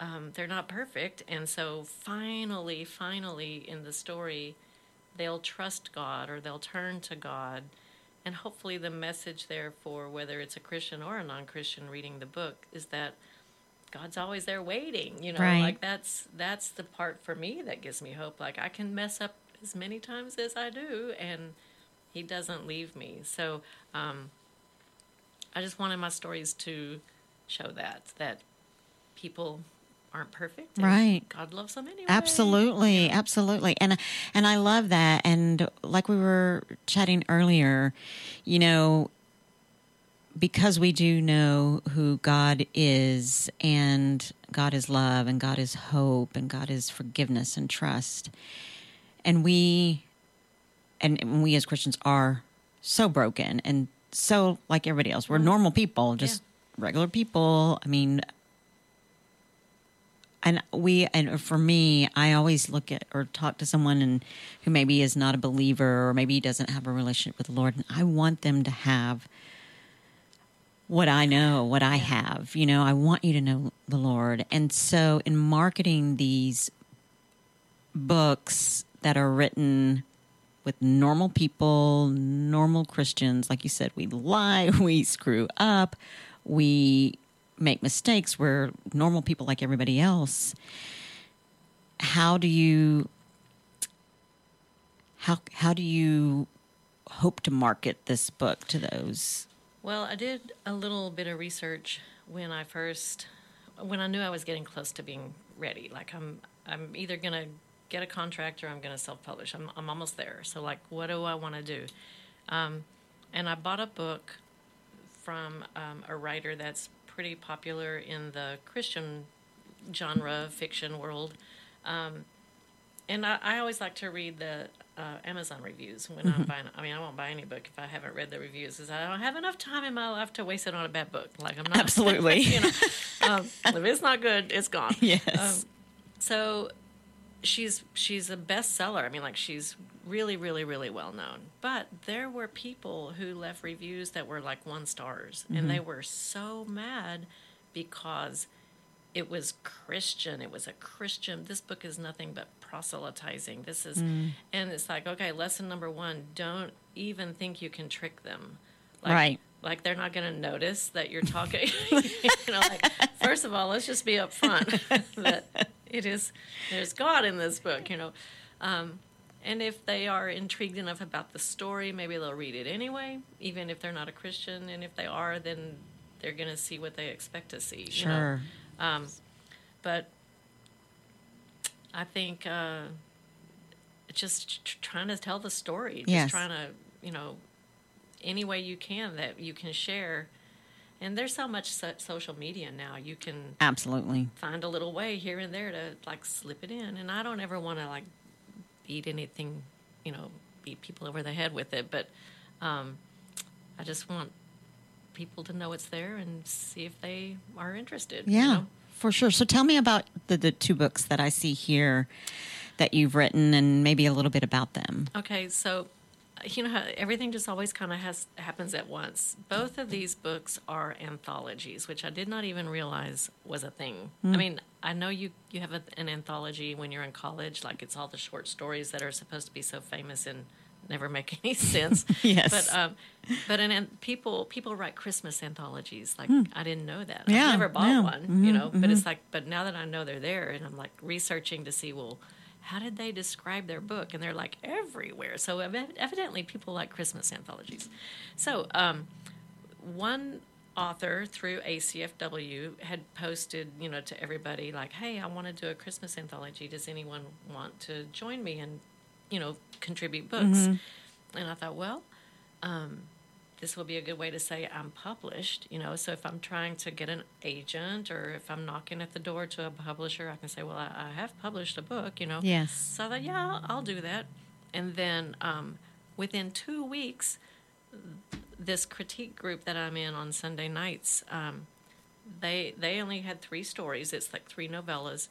um, they're not perfect. And so finally, finally in the story, they'll trust God or they'll turn to God. And hopefully the message there for whether it's a Christian or a non-Christian reading the book is that God's always there waiting. You know, right. like that's that's the part for me that gives me hope. Like I can mess up as many times as I do and he doesn't leave me. So um, I just wanted my stories to show that, that people aren't perfect. Right. God loves them anyway. Absolutely. Yeah. Absolutely. And, and I love that. And like we were chatting earlier, you know, because we do know who God is, and God is love, and God is hope, and God is forgiveness and trust. And we, and we as Christians are so broken and so like everybody else, we're normal people, just yeah. regular people. I mean, and we, and for me, I always look at or talk to someone and who maybe is not a believer or maybe doesn't have a relationship with the Lord, and I want them to have what I know, what I have. You know, I want you to know the Lord. And so in marketing these books that are written with normal people, normal Christians, like you said, we lie, we screw up, we make mistakes, we're normal people like everybody else. How do you how how do you hope to market this book to those? Well, I did a little bit of research when I first when I knew I was getting close to being ready. Like I'm I'm either going to get a contract or I'm going to self-publish. I'm I'm almost there. So like, what do I want to do? Um, and I bought a book from um, a writer that's pretty popular in the Christian genre fiction world. Um, and I, I always like to read the uh, Amazon reviews when mm-hmm. I'm buying. I mean, I won't buy any book if I haven't read the reviews, because I don't have enough time in my life to waste it on a bad book. Like I'm not absolutely. You know, um, if it's not good, it's gone. Yes. Um, so she's she's a bestseller. I mean, like she's really, really, really well known. But there were people who left reviews that were like one stars, mm-hmm. and they were so mad because it was Christian. It was a Christian. This book is nothing but proselytizing. This is, mm. and it's like, okay, lesson number one: don't even think you can trick them. Like, right. Like they're not going to notice that you're talking. You know, like first of all, let's just be upfront that it is. There's God in this book, you know. Um, and if they are intrigued enough about the story, maybe they'll read it anyway, even if they're not a Christian. And if they are, then they're going to see what they expect to see. Sure. You know? Um, but I think uh, just tr- trying to tell the story, just yes. trying to, you know, any way you can that you can share. And there's so much so- social media now. You can absolutely find a little way here and there to, like, slip it in. And I don't ever want to, like, beat anything, you know, beat people over the head with it. But um, I just want people to know it's there and see if they are interested. Yeah, you know? For sure. So tell me about the, the two books that I see here that you've written and maybe a little bit about them. Okay, so you know how everything just always kind of has happens at once. Both of these books are anthologies, which I did not even realize was a thing. Mm. I mean, I know you, you have a, an anthology when you're in college, like it's all the short stories that are supposed to be so famous and never make any sense. Yes. But um, but an, an, people people write Christmas anthologies. Like mm. I didn't know that. Yeah, I never bought yeah. one, mm-hmm, you know. Mm-hmm. But it's like, but now that I know they're there, and I'm like researching to see, well, how did they describe their book? And they're like everywhere. So evidently people like Christmas anthologies. So um, one author through A C F W had posted, you know, to everybody like, hey, I want to do a Christmas anthology. Does anyone want to join me and, you know, contribute books? Mm-hmm. And I thought, well, um, this will be a good way to say I'm published, you know. So if I'm trying to get an agent or if I'm knocking at the door to a publisher, I can say, well, I, I have published a book, you know. Yes. So I thought, yeah, I'll, I'll do that. And then um, within two weeks, this critique group that I'm in on Sunday nights, um, they they only had three stories. It's like three novellas.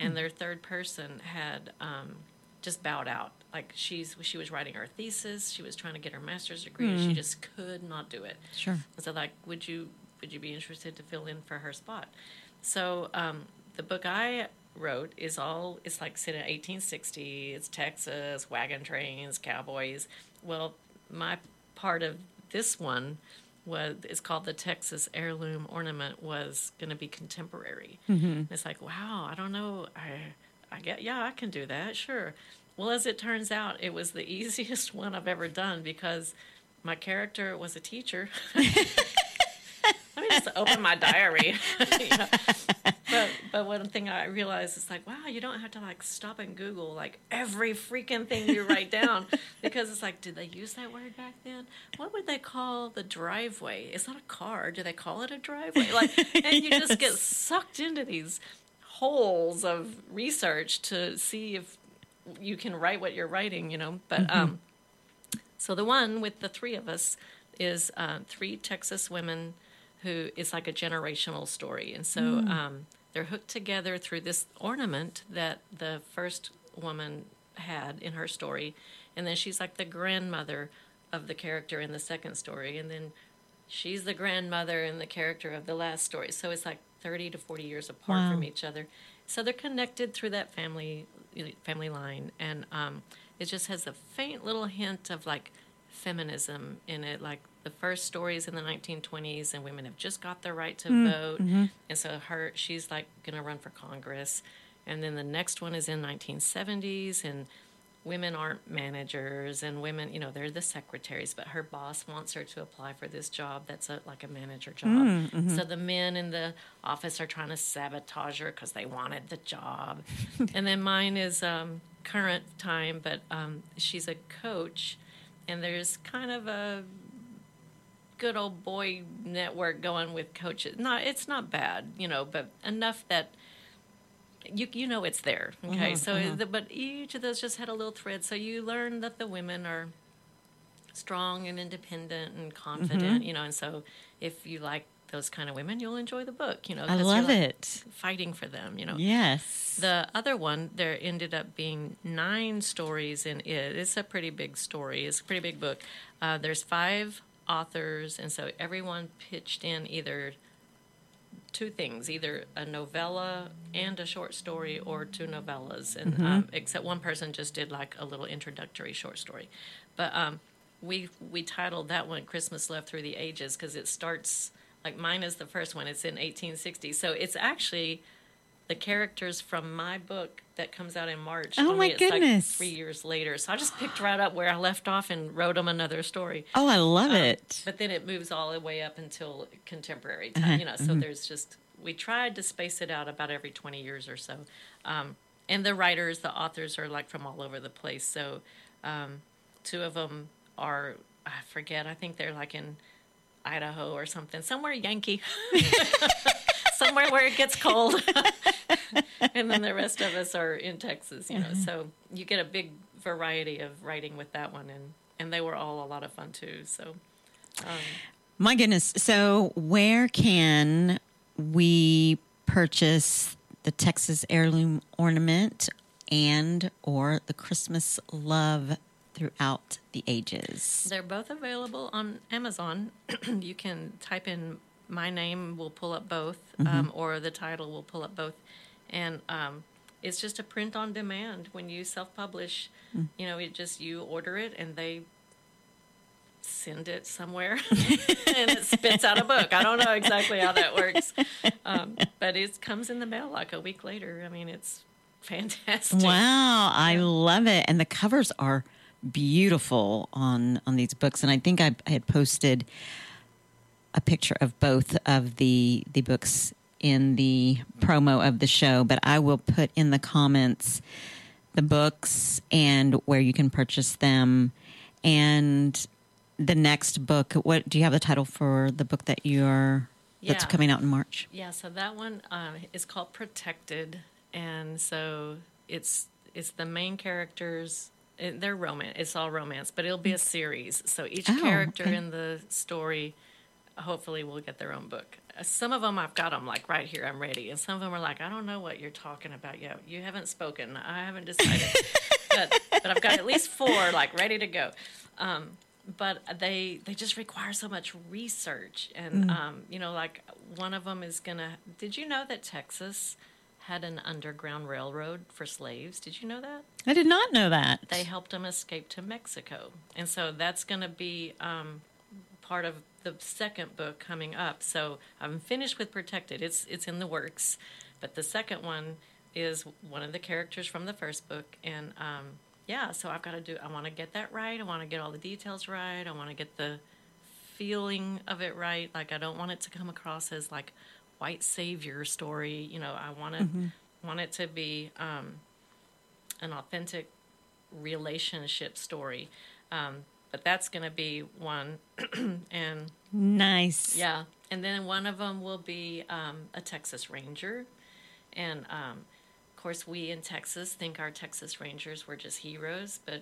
And mm-hmm. their third person had um, just bowed out. Like she's, she was writing her thesis, she was trying to get her master's degree, mm. and she just could not do it. Sure. So like, would you would you be interested to fill in for her spot? So um, the book I wrote is all, it's like set in eighteen sixty, it's Texas, wagon trains, cowboys. Well, my part of this one was, it's called The Texas Heirloom Ornament, was going to be contemporary. Mm-hmm. It's like, wow, I don't know, I, I get, yeah, I can do that, sure. Well, as it turns out, it was the easiest one I've ever done because my character was a teacher. Let me just open my diary. You know? But but one thing I realized is like, wow, you don't have to like stop and Google like every freaking thing you write down because it's like, did they use that word back then? What would they call the driveway? It's not a car. Do they call it a driveway? Like, and yes. you just get sucked into these holes of research to see if you can write what you're writing, you know. But mm-hmm. um, so the one with the three of us is uh, three Texas women who is like a generational story. And so mm. um, They're hooked together through this ornament that the first woman had in her story, and then she's like the grandmother of the character in the second story, and then she's the grandmother and the character of the last story. So it's like thirty to forty years apart wow. from each other. So they're connected through that family family line, and um, it just has a faint little hint of like feminism in it, like the first stories in the nineteen twenties, and women have just got the right to mm, vote, mm-hmm. and so her she's like gonna run for Congress, and then the next one is in nineteen seventies, and women aren't managers, and women, you know, they're the secretaries, but her boss wants her to apply for this job that's a, like a manager job. Mm, mm-hmm. So the men in the office are trying to sabotage her because they wanted the job. And then mine is um, current time, but um, she's a coach, and there's kind of a good old boy network going with coaches. Not, it's not bad, you know, but enough that... You you know it's there, okay? Mm-hmm, so, mm-hmm. The, but each of those just had a little thread. So you learn that the women are strong and independent and confident, mm-hmm. you know. And so if you like those kind of women, you'll enjoy the book, you know. I love you're, like, it. Fighting for them, you know. Yes. The other one, there ended up being nine stories in it. It's a pretty big story. It's a pretty big book. Uh, there's five authors, and so everyone pitched in either two things, either a novella and a short story, or two novellas, and mm-hmm. um, except one person just did like a little introductory short story. But um, we we titled that one "Christmas Love Through the Ages" because it starts like mine is the first one. It's in eighteen sixty, so it's actually the characters from my book that comes out in March. Oh only my it's goodness! Like three years later, so I just picked right up where I left off and wrote them another story. Oh, I love um, it! But then it moves all the way up until contemporary time, uh-huh. you know. So mm-hmm. there's just. We tried to space it out about every twenty years or so. Um, and the writers, the authors are like from all over the place. So um, two of them are, I forget, I think they're like in Idaho or something, somewhere Yankee, somewhere where it gets cold. And then the rest of us are in Texas, you know. Mm-hmm. So you get a big variety of writing with that one. And, and they were all a lot of fun too. So, um, my goodness. So where can... we purchase the Texas Heirloom Ornament and or the Christmas Love Throughout the Ages? They're both available on Amazon. You can type in my name, will pull up both, mm-hmm. um, or the title will pull up both. And um, it's just a print on demand. When you self-publish, mm. you know, it just you order it and they... send it somewhere and it spits out a book. I don't know exactly how that works, um, but it comes in the mail like a week later. I mean, it's fantastic. Wow, I yeah. love it. And the covers are beautiful on, on these books. And I think I, I had posted a picture of both of the the books in the promo of the show, but I will put in the comments the books and where you can purchase them. And the next book, what do you have the title for the book that you're yeah. that's coming out in March? Yeah, so that one uh, is called Protected, and so it's it's the main characters. It, they're romance. It's all romance, but it'll be a series. So each oh, character okay. in the story, hopefully, will get their own book. Uh, some of them I've got them like right here. I'm ready, and some of them are like, I don't know what you're talking about yet. You haven't spoken. I haven't decided, but, but I've got at least four like ready to go. Um, But they they just require so much research. And, mm. um, you know, like one of them is going to... Did you know that Texas had an underground railroad for slaves? Did you know that? I did not know that. They helped them escape to Mexico. And so that's going to be um, part of the second book coming up. So I'm finished with Protected. It's it's in the works. But the second one is one of the characters from the first book. And... Um, Yeah, so I've got to do, I want to get that right. I want to get all the details right. I want to get the feeling of it right. Like, I don't want it to come across as, like, white savior story. You know, I want to, mm-hmm. want it to be um, an authentic relationship story. Um, but that's going to be one. and Nice. Yeah. And then one of them will be um, a Texas Ranger. And... Um, Of course, we in Texas think our Texas Rangers were just heroes, but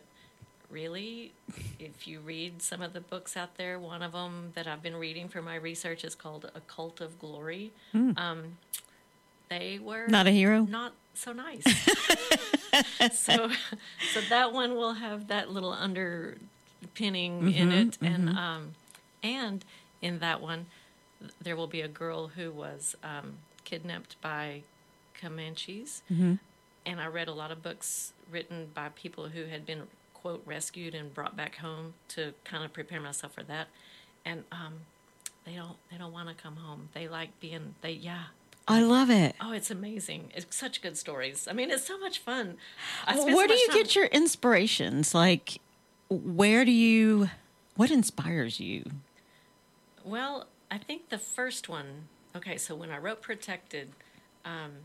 really, if you read some of the books out there, one of them that I've been reading for my research is called A Cult of Glory. Mm. Um, they were not a hero, not so nice. so, so that one will have that little underpinning mm-hmm, in it, mm-hmm. and um, and in that one, there will be a girl who was um, kidnapped by Comanches, mm-hmm. and I read a lot of books written by people who had been, quote, rescued and brought back home to kind of prepare myself for that, and um, they don't they don't want to come home. They like being they yeah. I love it. Oh, it's amazing. It's such good stories. I mean, it's so much fun. I well, where so do you time. get your inspirations? Like, where do you, what inspires you? Well, I think the first one, okay, so when I wrote Protected, um,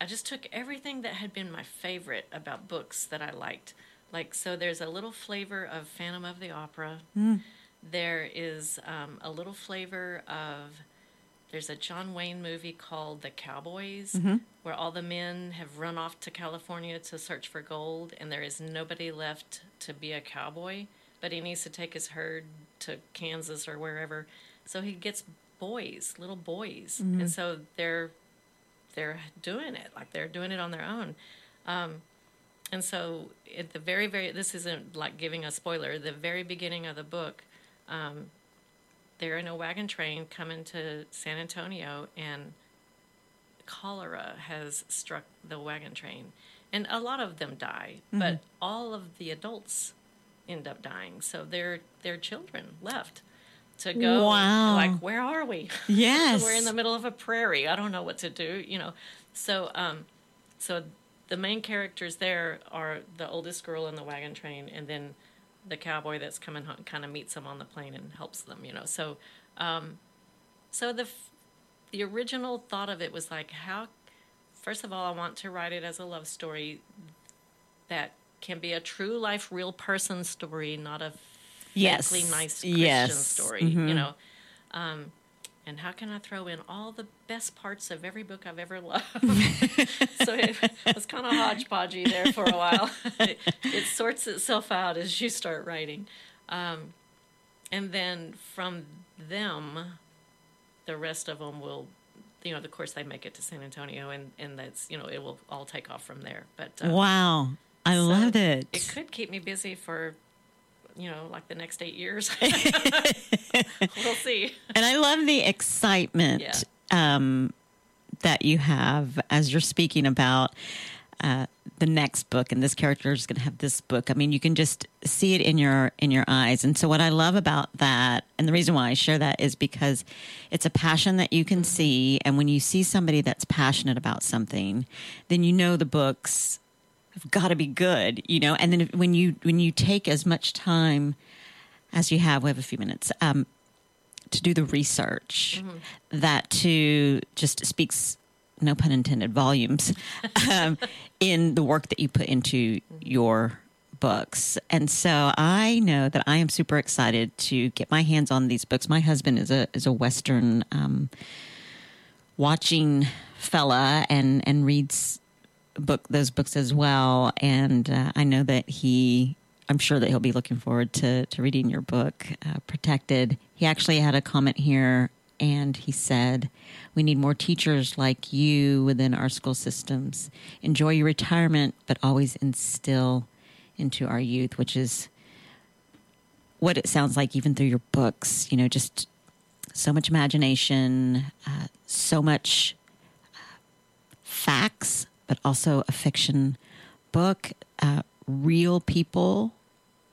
I just took everything that had been my favorite about books that I liked. Like, so there's a little flavor of Phantom of the Opera. Mm. There is um, a little flavor of... There's a John Wayne movie called The Cowboys, mm-hmm. where all the men have run off to California to search for gold, and there is nobody left to be a cowboy, but he needs to take his herd to Kansas or wherever. So he gets boys, little boys, mm-hmm. and so they're they're doing it, like they're doing it on their own. Um, and so at the very, very, this isn't like giving a spoiler, the very beginning of the book, um, they're in a wagon train coming to San Antonio, and cholera has struck the wagon train. And a lot of them die, mm-hmm. but all of the adults end up dying. So they're, they're children left to go, wow. like, where are we? Yes. We're in the middle of a prairie. I don't know what to do, you know. So um, so the main characters there are the oldest girl in the wagon train, and then the cowboy that's coming home kind of meets them on the plane and helps them, you know. So, um, so the f- the original thought of it was like, how? First of all, I want to write it as a love story that can be a true life, real person story, not a yes, fakely nice Christian yes. story, mm-hmm. you know. Um, and how can I throw in all the best parts of every book I've ever loved? So it was kind of hodgepodgey there for a while. It, it sorts itself out as you start writing. Um, and then from them, the rest of them will, you know, of course they make it to San Antonio, and, and that's, you know, it will all take off from there. But um, wow, I so loved it. It could keep me busy for... you know, like the next eight years. We'll see. And I love the excitement yeah. um, that you have as you're speaking about uh, the next book, and this character is going to have this book. I mean, you can just see it in your in your eyes. And so what I love about that, and the reason why I share that, is because it's a passion that you can mm-hmm. see. And when you see somebody that's passionate about something, then you know the book's got to be good, you know. And then if, when you when you take as much time as you have, we have a few minutes um, to do the research, mm-hmm. that to just speaks, no pun intended, volumes um, in the work that you put into your books. And so I know that I am super excited to get my hands on these books. My husband is a is a Western um, watching fella, and and reads. book those books as well, and uh, I know that he I'm sure that he'll be looking forward to to reading your book uh, Protected. He actually had a comment here, and he said, "We need more teachers like you within our school systems. Enjoy your retirement, but always instill into our youth," which is what it sounds like even through your books, you know, just so much imagination, uh, so much uh, facts, but also a fiction book, uh, real people,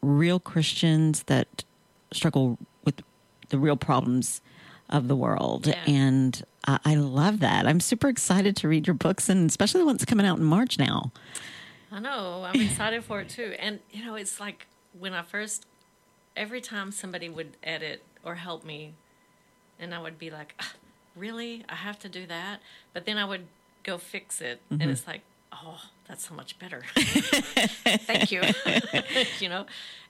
real Christians that struggle with the real problems of the world. Yeah. And uh, I love that. I'm super excited to read your books, and especially the ones coming out in March now. I know. I'm excited for it, too. And, you know, it's like when I first, every time somebody would edit or help me, and I would be like, ah, really? I have to do that? But then I would go fix it, mm-hmm. and it's like, oh, that's so much better. Thank you. You know,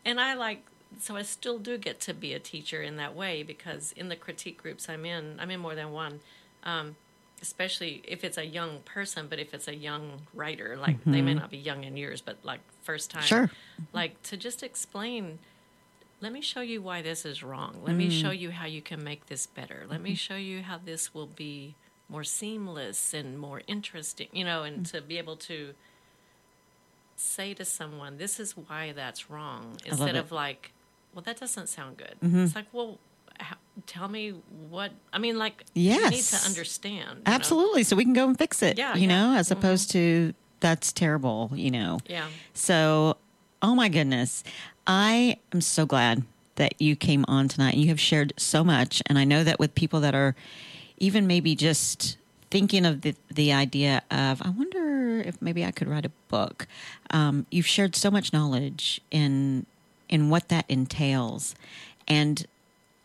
and I like, so I still do get to be a teacher in that way, because in the critique groups I'm in, I'm in more than one, um, especially if it's a young person, but if it's a young writer, like mm-hmm. they may not be young in years, but like first time, sure. like to just explain, let me show you why this is wrong. Let mm. me show you how you can make this better. Let mm-hmm. me show you how this will be more seamless and more interesting, you know, and mm-hmm. to be able to say to someone, this is why that's wrong, instead of like, well, that doesn't sound good. Mm-hmm. It's like, well, how, tell me what, I mean, like, yes. you need to understand. Absolutely. Know? So we can go and fix it, yeah, you yeah. know, as mm-hmm. opposed to that's terrible, you know. Yeah. So, oh my goodness. I am so glad that you came on tonight. You have shared so much. And I know that with people that are even maybe just thinking of the, the idea of, I wonder if maybe I could write a book. Um, you've shared so much knowledge in in what that entails. And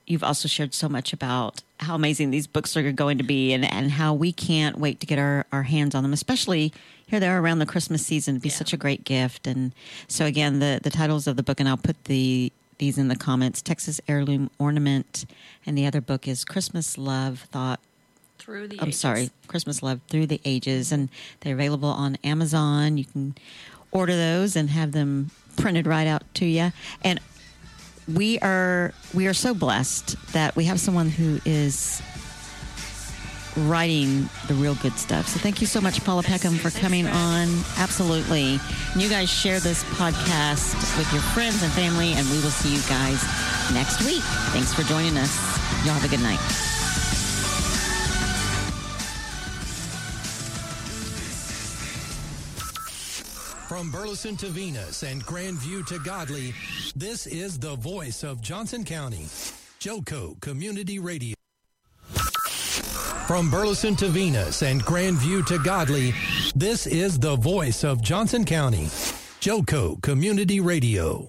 you've also shared so much about how amazing these books are going to be and, and how we can't wait to get our, our hands on them, especially here they are around the Christmas season. It'd be yeah. such a great gift. And so, again, the, the titles of the book, and I'll put the these in the comments, Texas Heirloom Ornament, and the other book is Christmas Love Thought Through the I'm Ages. sorry, Christmas Love Through the Ages, and they're available on Amazon. You can order those and have them printed right out to you. And we are we are so blessed that we have someone who is writing the real good stuff. So thank you so much, Paula Peckham, for coming on. Absolutely. And you guys share this podcast with your friends and family, and we will see you guys next week. Thanks for joining us. Y'all have a good night. From Burleson to Venus and Grandview to Godley, this is the voice of Johnson County, JoCo Community Radio. From Burleson to Venus and Grandview to Godley, this is the voice of Johnson County, JoCo Community Radio.